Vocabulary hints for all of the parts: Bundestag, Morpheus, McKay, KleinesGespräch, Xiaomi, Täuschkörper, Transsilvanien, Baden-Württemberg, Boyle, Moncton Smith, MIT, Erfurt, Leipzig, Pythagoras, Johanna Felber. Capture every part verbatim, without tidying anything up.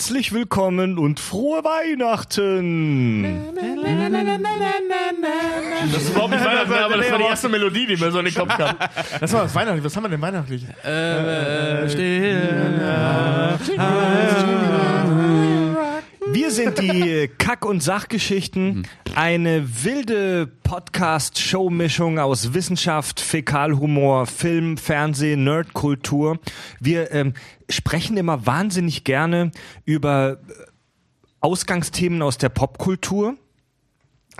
Herzlich willkommen und frohe Weihnachten! Das ist überhaupt nicht Weihnachten, aber das war die erste Melodie, die mir so in den Kopf kam. Das war das Weihnachtliche. Was haben wir denn weihnachtlich? Äh, Wir sind die Kack- und Sachgeschichten, eine wilde Podcast-Show-Mischung aus Wissenschaft, Fäkalhumor, Film, Fernsehen, Nerdkultur. Wir ähm, sprechen immer wahnsinnig gerne über Ausgangsthemen aus der Popkultur.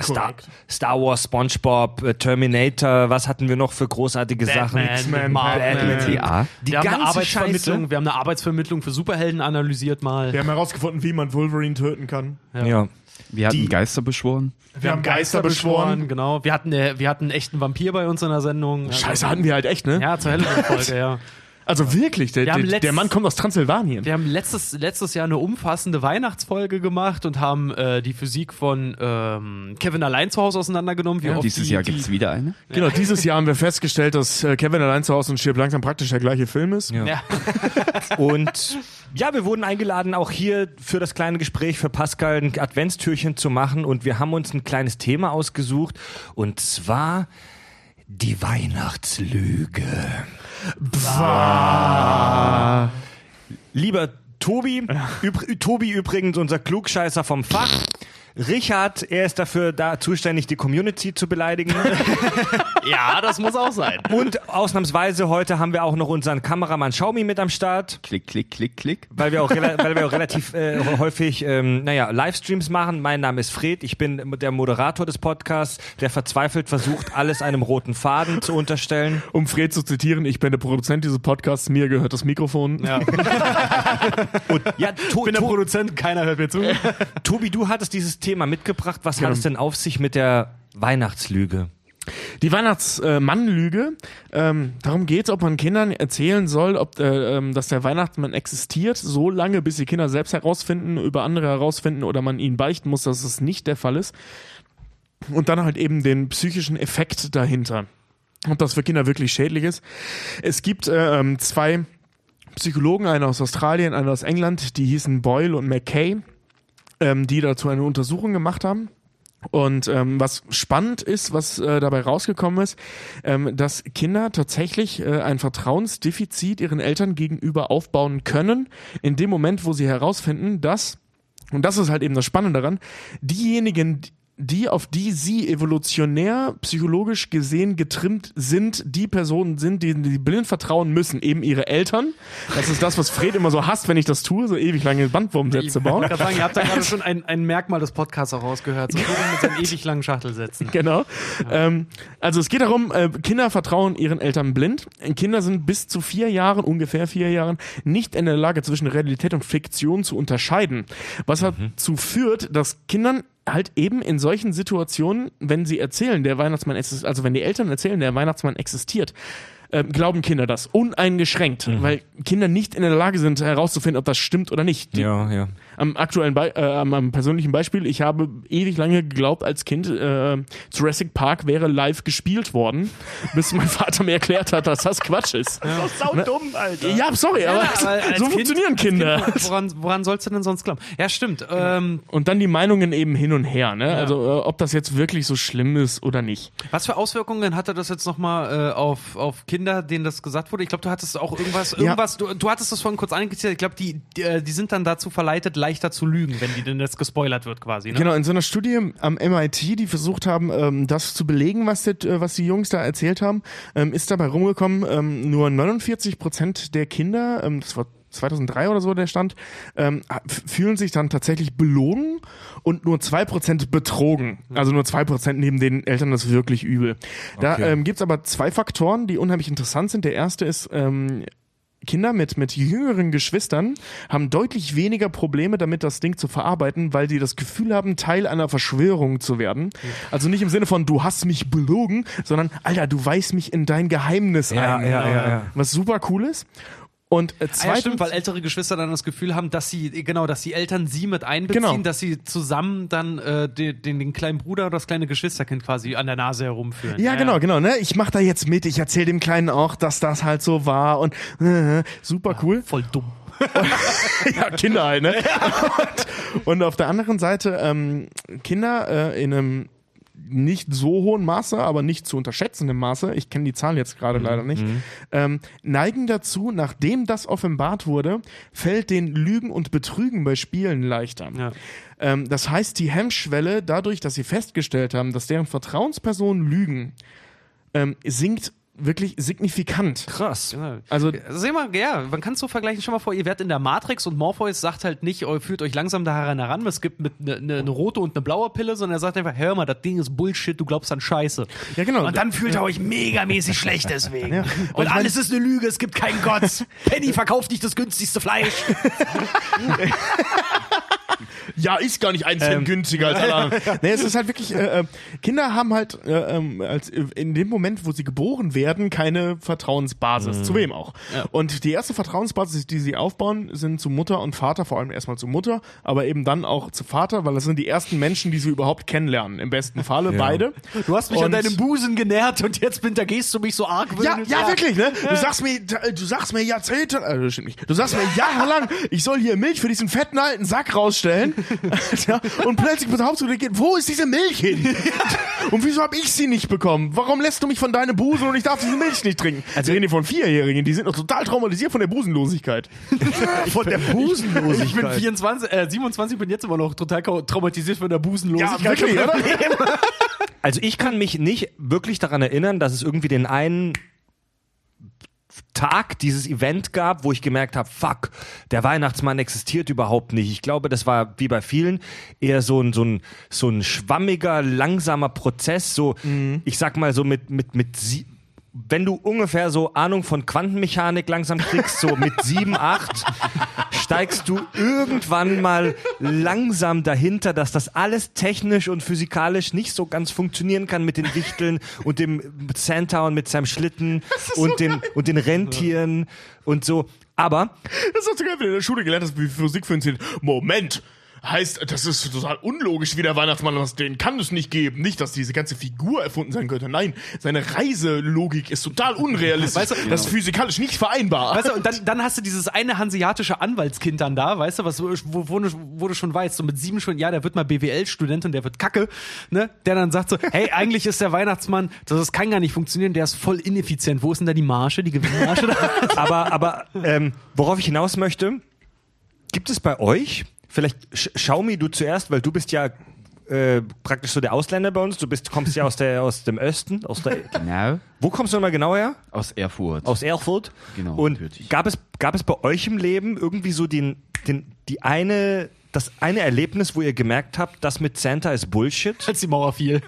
Star, Star Wars, SpongeBob, Terminator, was hatten wir noch für großartige Batman, Sachen? Batman, Batman, ja. Die wir ganze haben eine Arbeitsvermittlung, wir haben eine Arbeitsvermittlung für Superhelden analysiert mal. Wir haben herausgefunden, wie man Wolverine töten kann. Ja. ja. Wir hatten die Geister beschworen. Wir, wir haben Geister, Geister beschworen. beschworen, genau. Wir hatten, wir hatten einen echten Vampir bei uns in der Sendung. Scheiße, hatten wir halt echt, ne? Ja, zur Halloween-Folge, ja. Also wirklich, der, wir der, letzt, der Mann kommt aus Transsilvanien. Wir haben letztes, letztes Jahr eine umfassende Weihnachtsfolge gemacht und haben äh, die Physik von ähm, Kevin allein zu Hause auseinandergenommen. Wie ja, dieses die, Jahr gibt es wieder eine. Genau, ja. Dieses Jahr haben wir festgestellt, dass äh, Kevin allein zu Hause und Stirb langsam praktisch der gleiche Film ist. Ja. Ja. Und ja, wir wurden eingeladen, auch hier für das kleine Gespräch für Pascal ein Adventstürchen zu machen. Und wir haben uns ein kleines Thema ausgesucht. Und zwar die Weihnachtslüge. Pfarr. Lieber Tobi, üb- Tobi übrigens unser Klugscheißer vom Fach. Richard, er ist dafür da zuständig, die Community zu beleidigen. Ja, das muss auch sein. Und ausnahmsweise heute haben wir auch noch unseren Kameramann Xiaomi mit am Start. Klick, klick, klick, klick. Weil wir auch, rela- weil wir auch relativ äh, häufig ähm, naja, Livestreams machen. Mein Name ist Fred, ich bin der Moderator des Podcasts, der verzweifelt versucht, alles einem roten Faden zu unterstellen. Um Fred zu zitieren, ich bin der Produzent dieses Podcasts, mir gehört das Mikrofon. Ja. Und, ja, to- ich bin der to- Produzent, keiner hört mir zu. Tobi, du hattest dieses Thema mitgebracht. Was hat es denn auf sich mit der Weihnachtslüge? Die Weihnachtsmannlüge. Ähm, darum geht es, ob man Kindern erzählen soll, ob, äh, dass der Weihnachtsmann existiert, so lange, bis die Kinder selbst herausfinden, über andere herausfinden oder man ihnen beichten muss, dass es nicht der Fall ist. Und dann halt eben den psychischen Effekt dahinter. Ob das für Kinder wirklich schädlich ist. Es gibt äh, zwei Psychologen, einer aus Australien, einer aus England, die hießen Boyle und McKay, die dazu eine Untersuchung gemacht haben. Und ähm, was spannend ist, was äh, dabei rausgekommen ist, ähm, dass Kinder tatsächlich äh, ein Vertrauensdefizit ihren Eltern gegenüber aufbauen können, in dem Moment, wo sie herausfinden, dass, und das ist halt eben das Spannende daran, diejenigen, die auf die sie evolutionär, psychologisch gesehen getrimmt sind, die Personen sind, denen die blind vertrauen müssen, eben ihre Eltern. Das ist das, was Fred immer so hasst, wenn ich das tue, so ewig lange Bandwurmsätze bauen. Ich wollte gerade sagen, ihr habt da gerade schon ein, ein Merkmal des Podcasts auch rausgehört, so mit seinen ewig langen Schachtelsätzen. Genau. Ja. Ähm, also es geht darum, äh, Kinder vertrauen ihren Eltern blind. Kinder sind bis zu vier Jahren, ungefähr vier Jahren, nicht in der Lage, zwischen Realität und Fiktion zu unterscheiden. Was mhm. dazu führt, dass Kindern halt eben in solchen Situationen, wenn sie erzählen, der Weihnachtsmann existiert, also wenn die Eltern erzählen, der Weihnachtsmann existiert, äh, glauben Kinder das uneingeschränkt, mhm. weil Kinder nicht in der Lage sind, herauszufinden, ob das stimmt oder nicht. Die, ja, ja. Am aktuellen, Be- äh, am, am persönlichen Beispiel, ich habe ewig lange geglaubt, als Kind, äh, Jurassic Park wäre live gespielt worden, bis mein Vater mir erklärt hat, dass das Quatsch ist. Ja. Das ist doch saudumm, Alter. Ja, sorry, ja, aber, aber so kind, funktionieren Kinder. Kind, woran, woran sollst du denn sonst glauben? Ja, stimmt. Ähm, und dann die Meinungen eben hin und her, ne? Ja. Also, äh, ob das jetzt wirklich so schlimm ist oder nicht. Was für Auswirkungen hatte das jetzt nochmal äh, auf, auf Kinder? Denen das gesagt wurde. Ich glaube, du hattest auch irgendwas, irgendwas, ja. du, du hattest das vorhin kurz angezählt. Ich glaube, die, die, die sind dann dazu verleitet, leichter zu lügen, wenn die denn jetzt gespoilert wird quasi. Ne? Genau, in so einer Studie am M I T, die versucht haben, ähm, das zu belegen, was, das, was die Jungs da erzählt haben, ähm, ist dabei rumgekommen, ähm, nur neunundvierzig Prozent der Kinder, ähm, das war zweitausenddrei oder so der Stand, ähm, fühlen sich dann tatsächlich belogen und nur zwei Prozent betrogen. Also nur zwei Prozent nehmen den Eltern das wirklich übel. Da okay. ähm, gibt's aber zwei Faktoren, die unheimlich interessant sind. Der erste ist, ähm, Kinder mit, mit jüngeren Geschwistern haben deutlich weniger Probleme damit, das Ding zu verarbeiten, weil die das Gefühl haben, Teil einer Verschwörung zu werden. Also nicht im Sinne von, du hast mich belogen, sondern, Alter, du weist mich in dein Geheimnis ja, ein. Ja, ja, ja. Was super cool ist. Und äh, zweitens, ah, ja, stimmt, weil ältere Geschwister dann das Gefühl haben, dass sie genau, dass die Eltern sie mit einbeziehen, genau. dass sie zusammen dann äh, den, den, den kleinen Bruder oder das kleine Geschwisterkind quasi an der Nase herumführen. Ja, ja. genau, genau. Ne, ich mach da jetzt mit, ich erzähl dem Kleinen auch, dass das halt so war und äh, super cool. Ja, voll dumm. Ja, Kinder halt, ne? Und, und auf der anderen Seite ähm, Kinder äh, in einem nicht so hohen Maße, aber nicht zu unterschätzendem Maße, ich kenne die Zahl jetzt gerade mhm. leider nicht, ähm, neigen dazu, nachdem das offenbart wurde, fällt den Lügen und Betrügen bei Spielen leichter. Ja. Ähm, das heißt, die Hemmschwelle, dadurch, dass sie festgestellt haben, dass deren Vertrauenspersonen lügen, ähm, sinkt wirklich signifikant. Krass. Genau. Also, sehen wir, ja, man kann es so vergleichen, schon mal vor, ihr werdet in der Matrix und Morpheus sagt halt nicht, oh, führt euch langsam daran heran, es gibt mit eine ne, ne rote und eine blaue Pille, sondern er sagt einfach, hör mal, das Ding ist Bullshit, du glaubst an Scheiße. Ja, genau. Und dann fühlt ja. er euch megamäßig schlecht deswegen. Ja. Und ich alles mein, ist eine Lüge, es gibt keinen Gott. Penny verkauft nicht das günstigste Fleisch. Ja, ist gar nicht ein Cent ähm. günstiger als alle anderen. Nee, es ist halt wirklich, äh, Kinder haben halt äh, äh, als, in dem Moment, wo sie geboren werden, keine Vertrauensbasis, mhm. zu wem auch. Ja. Und die erste Vertrauensbasis, die sie aufbauen, sind zu Mutter und Vater, vor allem erstmal zu Mutter, aber eben dann auch zu Vater, weil das sind die ersten Menschen, die sie überhaupt kennenlernen, im besten Falle ja. beide. Du hast mich und an deinem Busen genährt und jetzt bin, da gehst du mich so arg. Ja, ja, ja, wirklich, ne? Du sagst mir, du sagst mir Jahrzehnte, äh, stimmt nicht, du sagst mir jahrelang, ich soll hier Milch für diesen fetten alten Sack rausstellen. Ja, und plötzlich behauptest du, wo ist diese Milch hin? Und wieso habe ich sie nicht bekommen? Warum lässt du mich von deinem Busen und ich darf diese Milch nicht trinken? Also wir reden hier von Vierjährigen, die sind noch total traumatisiert von der Busenlosigkeit. Von der Busenlosigkeit? Ich bin vierundzwanzig, äh, siebenundzwanzig, bin jetzt immer noch total traumatisiert von der Busenlosigkeit. Ja, wirklich, oder? Also ich kann mich nicht wirklich daran erinnern, dass es irgendwie den einen Tag dieses Event gab, wo ich gemerkt habe, fuck, der Weihnachtsmann existiert überhaupt nicht. Ich glaube, das war wie bei vielen eher so ein, so ein, so ein schwammiger, langsamer Prozess. So, mhm. ich sag mal so mit, mit, mit sie- wenn du ungefähr so Ahnung von Quantenmechanik langsam kriegst, so mit sieben, acht, steigst du irgendwann mal langsam dahinter, dass das alles technisch und physikalisch nicht so ganz funktionieren kann mit den Wichteln und dem Santa und mit seinem Schlitten und, so den, und den Rentieren und so. Aber das hast du gerade in der Schule gelernt, dass Physik für uns sind. Moment! Heißt, das ist total unlogisch, wie der Weihnachtsmann, den kann es nicht geben. Nicht, dass diese ganze Figur erfunden sein könnte. Nein, seine Reiselogik ist total unrealistisch. Weißt du, das ist physikalisch nicht vereinbar. Weißt du, und dann, dann hast du dieses eine hanseatische Anwaltskind dann da, weißt du, was, wo, wo, wo du schon weißt, so mit sieben schon, ja, der wird mal B W L-Student und der wird kacke, ne? Der dann sagt so, hey, eigentlich ist der Weihnachtsmann, das kann gar nicht funktionieren, der ist voll ineffizient. Wo ist denn da die Marge, die Gewinnmarge da? Aber, aber ähm, worauf ich hinaus möchte, gibt es bei euch... Vielleicht Xiaomi, du zuerst, weil du bist ja äh, praktisch so der Ausländer bei uns. Du bist, kommst ja aus, der, aus dem Osten. Aus der, genau. Wo kommst du nochmal genau her? Aus Erfurt. Aus Erfurt. Genau. Und gab es, gab es bei euch im Leben irgendwie so den, den, die eine, das eine Erlebnis, wo ihr gemerkt habt, das mit Santa ist Bullshit? Als die Mauer fiel.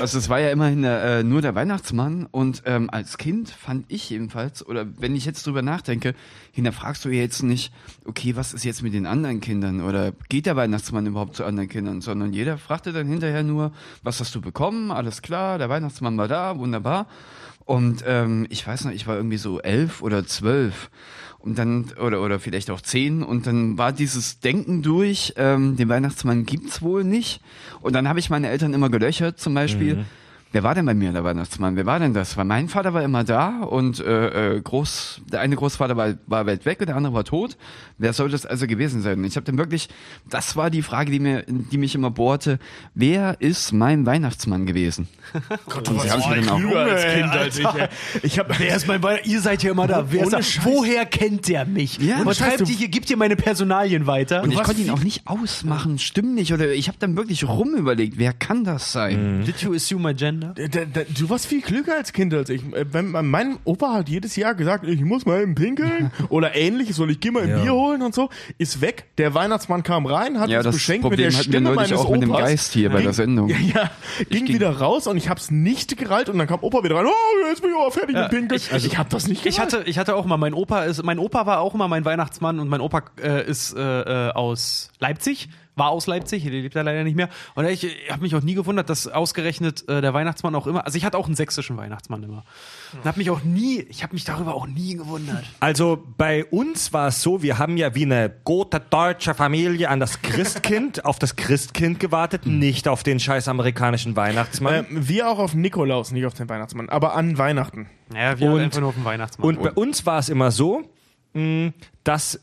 Also es war ja immerhin äh, nur der Weihnachtsmann und ähm, als Kind fand ich jedenfalls, oder wenn ich jetzt drüber nachdenke, hinterfragst du ja jetzt nicht, okay, was ist jetzt mit den anderen Kindern oder geht der Weihnachtsmann überhaupt zu anderen Kindern, sondern jeder fragte dann hinterher nur, was hast du bekommen, alles klar, der Weihnachtsmann war da, wunderbar. Und ähm, ich weiß noch, ich war irgendwie so elf oder zwölf und dann oder oder vielleicht auch zehn und dann war dieses Denken durch, ähm, den Weihnachtsmann gibt's wohl nicht. Und dann habe ich meine Eltern immer gelöchert, zum Beispiel. Mhm. Wer war denn bei mir der Weihnachtsmann? Wer war denn das? Weil mein Vater war immer da und äh, groß, der eine Großvater war, war weit weg und der andere war tot. Wer soll das also gewesen sein? Ich habe dann wirklich, das war die Frage, die mir, die mich immer bohrte. Wer ist mein Weihnachtsmann gewesen? Gott, und was war ich klüger als Kind als ich. Ey. Ich hab, wer ist mein Weihnachtsmann? Ihr seid ja immer da. Wer sagt, woher kennt der mich? Ja, was schreibt ihr hier? Gebt ihr meine Personalien weiter? Und, und ich konnte ihn auch nicht ausmachen. Stimmt nicht. Oder ich habe dann wirklich rumüberlegt. Wer kann das sein? Mhm. Did you assume my gender? Du warst viel klüger als Kind als ich. Mein Opa hat jedes Jahr gesagt, ich muss mal eben pinkeln oder ähnliches und ich gehe mal ein ja. Bier holen und so. Ist weg. Der Weihnachtsmann kam rein, hat ja, uns beschenkt Problem mit der Stimme meines auch Opas. Mit dem Geist hier ging, bei der Sendung. Ja, ja, ging, ging wieder raus und ich hab's nicht gereilt und dann kam Opa wieder rein. Oh, jetzt bin ich auch fertig ja, mit Pinkeln. Ich, also, ich hab das nicht gereilt. Ich hatte, ich hatte auch mal, mein Opa ist, mein Opa war auch immer mein Weihnachtsmann und mein Opa äh, ist äh, aus Leipzig. war aus Leipzig, der lebt da leider nicht mehr. Und ich, ich habe mich auch nie gewundert, dass ausgerechnet äh, der Weihnachtsmann auch immer, also ich hatte auch einen sächsischen Weihnachtsmann immer. Und habe mich auch nie, ich habe mich darüber auch nie gewundert. Also bei uns war es so, wir haben ja wie eine gute deutsche Familie an das Christkind, auf das Christkind gewartet, nicht auf den scheiß amerikanischen Weihnachtsmann. Äh, wir auch auf Nikolaus, nicht auf den Weihnachtsmann, aber an Weihnachten. Ja, wir und, einfach nur auf den Weihnachtsmann. Und bei uns war es immer so, mh, dass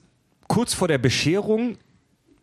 kurz vor der Bescherung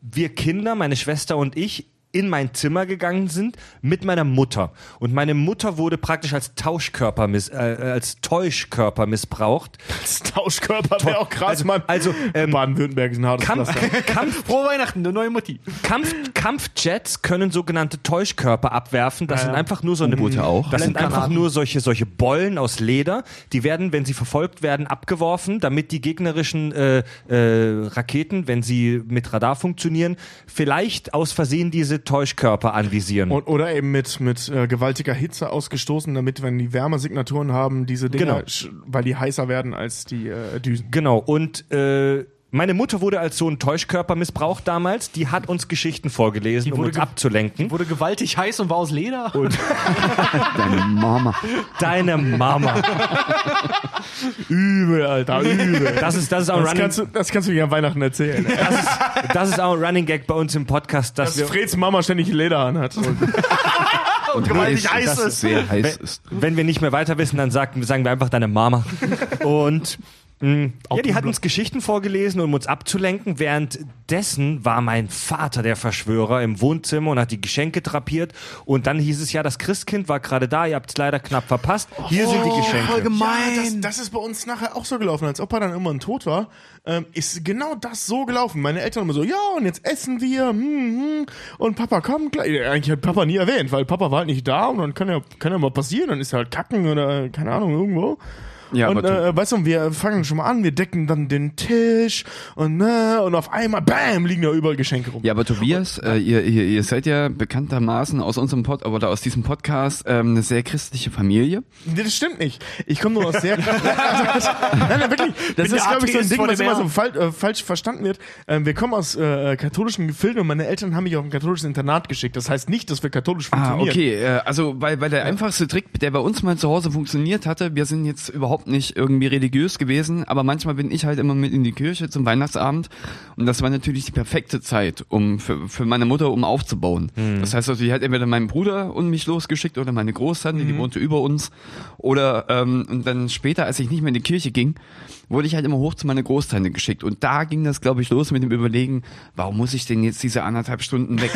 wir Kinder, meine Schwester und ich, in mein Zimmer gegangen sind mit meiner Mutter. Und meine Mutter wurde praktisch als Tauschkörper, miss, äh, als Täuschkörper missbraucht. Als Tauschkörper wäre auch krass. Also, also ähm, Baden-Württemberg ist ein hartes Kampf, Kampf Pro Weihnachten, eine neue Mutti. Kampf, Kampfjets können sogenannte Täuschkörper abwerfen. Das ja, sind einfach nur so eine Mutter auch. Das sind einfach nur solche, solche Bollen aus Leder. Die werden, wenn sie verfolgt werden, abgeworfen, damit die gegnerischen äh, äh, Raketen, wenn sie mit Radar funktionieren, vielleicht aus Versehen diese Täuschkörper anvisieren. Und, oder eben mit, mit äh, gewaltiger Hitze ausgestoßen, damit, wenn die Wärmesignaturen haben, diese Dinger, genau. sch- weil die heißer werden als die äh, Düsen. Genau. Und äh, meine Mutter wurde als so ein Täuschkörper missbraucht damals. Die hat uns Geschichten vorgelesen, um uns ge- abzulenken. Die wurde gewaltig heiß und war aus Leder. Und Deine Mama. Deine Mama. Übel, Alter, übel. Das ist, das ist auch das Running... Kannst du, das kannst du mir an Weihnachten erzählen. Das ist, das ist auch ein Running Gag bei uns im Podcast, dass, dass Freds Mama ständig Leder anhat. Und, und gewaltig heiß ist. Sehr heiß ist. Wenn, wenn wir nicht mehr weiter wissen, dann sagen, sagen wir einfach deine Mama. Und... Mhm. Ja, die hat uns Geschichten vorgelesen, um uns abzulenken. Währenddessen war mein Vater der Verschwörer im Wohnzimmer und hat die Geschenke drapiert. Und dann hieß es ja, das Christkind war gerade da, ihr habt es leider knapp verpasst. Hier oh, sind die Geschenke. Voll gemein. Ja, das, das ist bei uns nachher auch so gelaufen, als Opa dann irgendwann tot war. Ähm, ist genau das so gelaufen. Meine Eltern immer so, ja, und jetzt essen wir. Mm, mm, und Papa, komm, gleich. Eigentlich hat Papa nie erwähnt, weil Papa war halt nicht da und dann kann ja, kann ja mal passieren. Dann ist er halt kacken oder keine Ahnung, irgendwo. Ja, und äh, weißt du, wir fangen schon mal an, wir decken dann den Tisch und äh, und auf einmal, bam, liegen da überall Geschenke rum. Ja, aber Tobias, und, äh, ihr, ihr, ihr seid ja bekanntermaßen aus unserem Pod oder aus diesem Podcast ähm, eine sehr christliche Familie. Nee, das stimmt nicht. Ich komme nur aus sehr... Nein, nein, wirklich. Das ist, glaube ich, so ein Ding, was immer so fal- äh, falsch verstanden wird. Ähm, wir kommen aus äh, katholischen Gefilden und meine Eltern haben mich auf ein katholisches Internat geschickt. Das heißt nicht, dass wir katholisch funktionieren. Ah, okay. Äh, also, weil, weil der einfachste Trick, der bei uns mal zu Hause funktioniert hatte, wir sind jetzt überhaupt nicht irgendwie religiös gewesen, aber manchmal bin ich halt immer mit in die Kirche zum Weihnachtsabend und das war natürlich die perfekte Zeit, um für, für meine Mutter, um aufzubauen. Mhm. Das heißt also, die hat entweder meinen Bruder und mich losgeschickt oder meine Großtante, mhm. die wohnte über uns oder ähm, und dann später, als ich nicht mehr in die Kirche ging, wurde ich halt immer hoch zu meiner Großtante geschickt und da ging das, glaube ich, los mit dem Überlegen, warum muss ich denn jetzt diese anderthalb Stunden weg?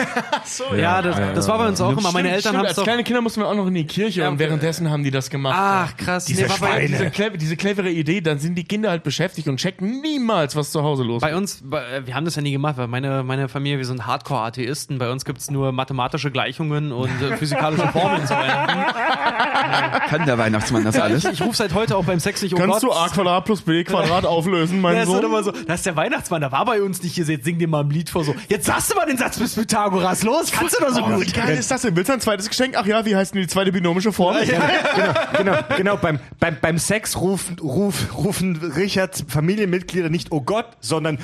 so, ja, ja das, das war bei uns auch ja, immer. Meine stimmt, Eltern stimmt, haben als doch kleine Kinder mussten wir auch noch in die Kirche ja, und währenddessen haben die das gemacht. Ach, krass. Diese nee, Schweine. Diese clevere Idee, dann sind die Kinder halt beschäftigt und checken niemals, was zu Hause los ist. Bei uns, wir haben das ja nie gemacht, weil meine, meine Familie, wir sind Hardcore-Atheisten, bei uns gibt's nur mathematische Gleichungen und äh, physikalische Formeln zu Weihnachten. Kann der Weihnachtsmann das alles? Ich, ich rufe seit heute auch beim Sex nicht um Kannst Gott. Du A Quadrat plus B Quadrat auflösen, mein ja, Sohn? Ist immer so, das ist der Weihnachtsmann, der war bei uns nicht hier, jetzt sing dir mal ein Lied vor so. Jetzt sagst du mal den Satz bis Pythagoras, los, kannst du doch so oh, gut. Wie geil ist das denn? Willst du ein zweites Geschenk? Ach ja, wie heißt denn die zweite binomische Formel? Ja, ja. Genau, genau, genau, beim, beim, beim Sex Sex rufen, ruf, rufen Richards Familienmitglieder nicht, oh Gott, sondern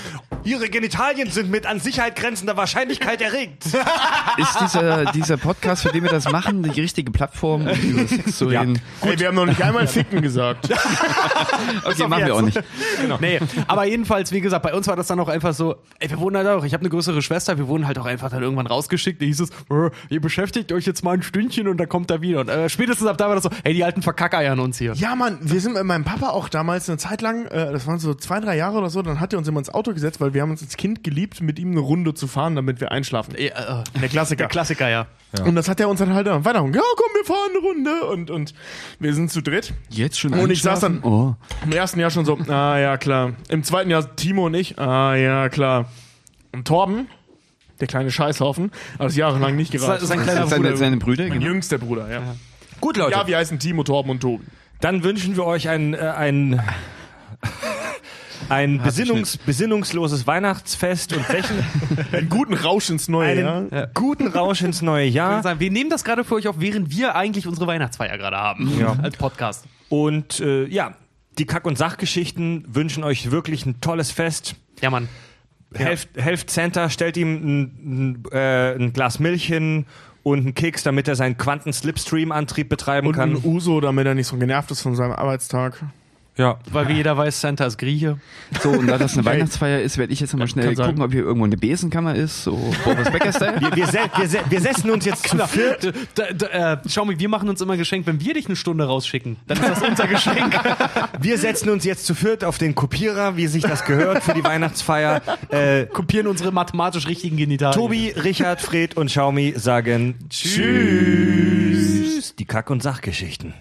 ihre Genitalien sind mit an Sicherheit grenzender Wahrscheinlichkeit erregt. Ist dieser, dieser Podcast, für den wir das machen, die richtige Plattform, um über Sex zu reden? Ja. Hey, wir haben noch nicht einmal Ficken gesagt. Okay, machen wir auch nicht. Genau. Nee, aber jedenfalls, wie gesagt, bei uns war das dann auch einfach so, ey, wir wurden halt auch, ich habe eine größere Schwester, wir wurden halt auch einfach dann irgendwann rausgeschickt, da hieß es, oh, ihr beschäftigt euch jetzt mal ein Stündchen und dann kommt er wieder. Und äh, spätestens ab da war das so, ey, die alten Verkackeiern uns hier. Ja, Mann, wir sind mit meinem Papa auch damals eine Zeit lang, das waren so zwei, drei Jahre oder so, dann hat er uns immer ins Auto gesetzt, weil wir haben uns als Kind geliebt, mit ihm eine Runde zu fahren, damit wir einschlafen. Äh, äh, der Klassiker. Der Klassiker, ja. ja. Und das hat er uns dann halt am Weihnachten, ja komm, wir fahren eine Runde und, und wir sind zu dritt. Jetzt schon einschlafen? Und ich saß dann oh. im ersten Jahr schon so, ah ja, klar. Im zweiten Jahr Timo und ich, ah ja, klar. Und Torben, der kleine Scheißhaufen, hat das jahrelang nicht geraten. Sein kleiner Bruder. Seine Brüder, mein genau. jüngster Bruder, ja. ja. Gut, Leute. Ja, wir heißen Timo, Torben und Tobi. Dann wünschen wir euch ein, äh, ein, ein Besinnungs, besinnungsloses Weihnachtsfest und lächeln. Einen guten Rausch ins neue Einen Jahr. Einen guten Rausch ins neue Jahr. Sagen, wir nehmen das gerade für euch auf, während wir eigentlich unsere Weihnachtsfeier gerade haben. Ja. Als Podcast. Und äh, ja, die Kack- und Sachgeschichten wünschen euch wirklich ein tolles Fest. Ja, Mann. Health, ja. Health Center stellt ihm ein, ein, äh, ein Glas Milch hin und einen Keks, damit er seinen Quanten-Slipstream-Antrieb betreiben und kann. Und ein Uso, damit er nicht so genervt ist von seinem Arbeitstag. Ja, weil wie jeder weiß, Santa ist Grieche. So, und da das eine Weihnachtsfeier ist, werde ich jetzt nochmal schnell gucken, sagen. ob hier irgendwo eine Besenkammer ist, so Boris Becker-Style. Wir, wir, se wir, se wir setzen uns jetzt zu viert. Äh, Xiaomi, wir machen uns immer Geschenk, wenn wir dich eine Stunde rausschicken, dann ist das unser Geschenk. Wir setzen uns jetzt zu viert auf den Kopierer, wie sich das gehört für die Weihnachtsfeier. Äh, Kopieren unsere mathematisch richtigen Genitalien. Tobi, Richard, Fred und Xiaomi sagen Tschüss. Tschüss. Die Kack- und Sachgeschichten.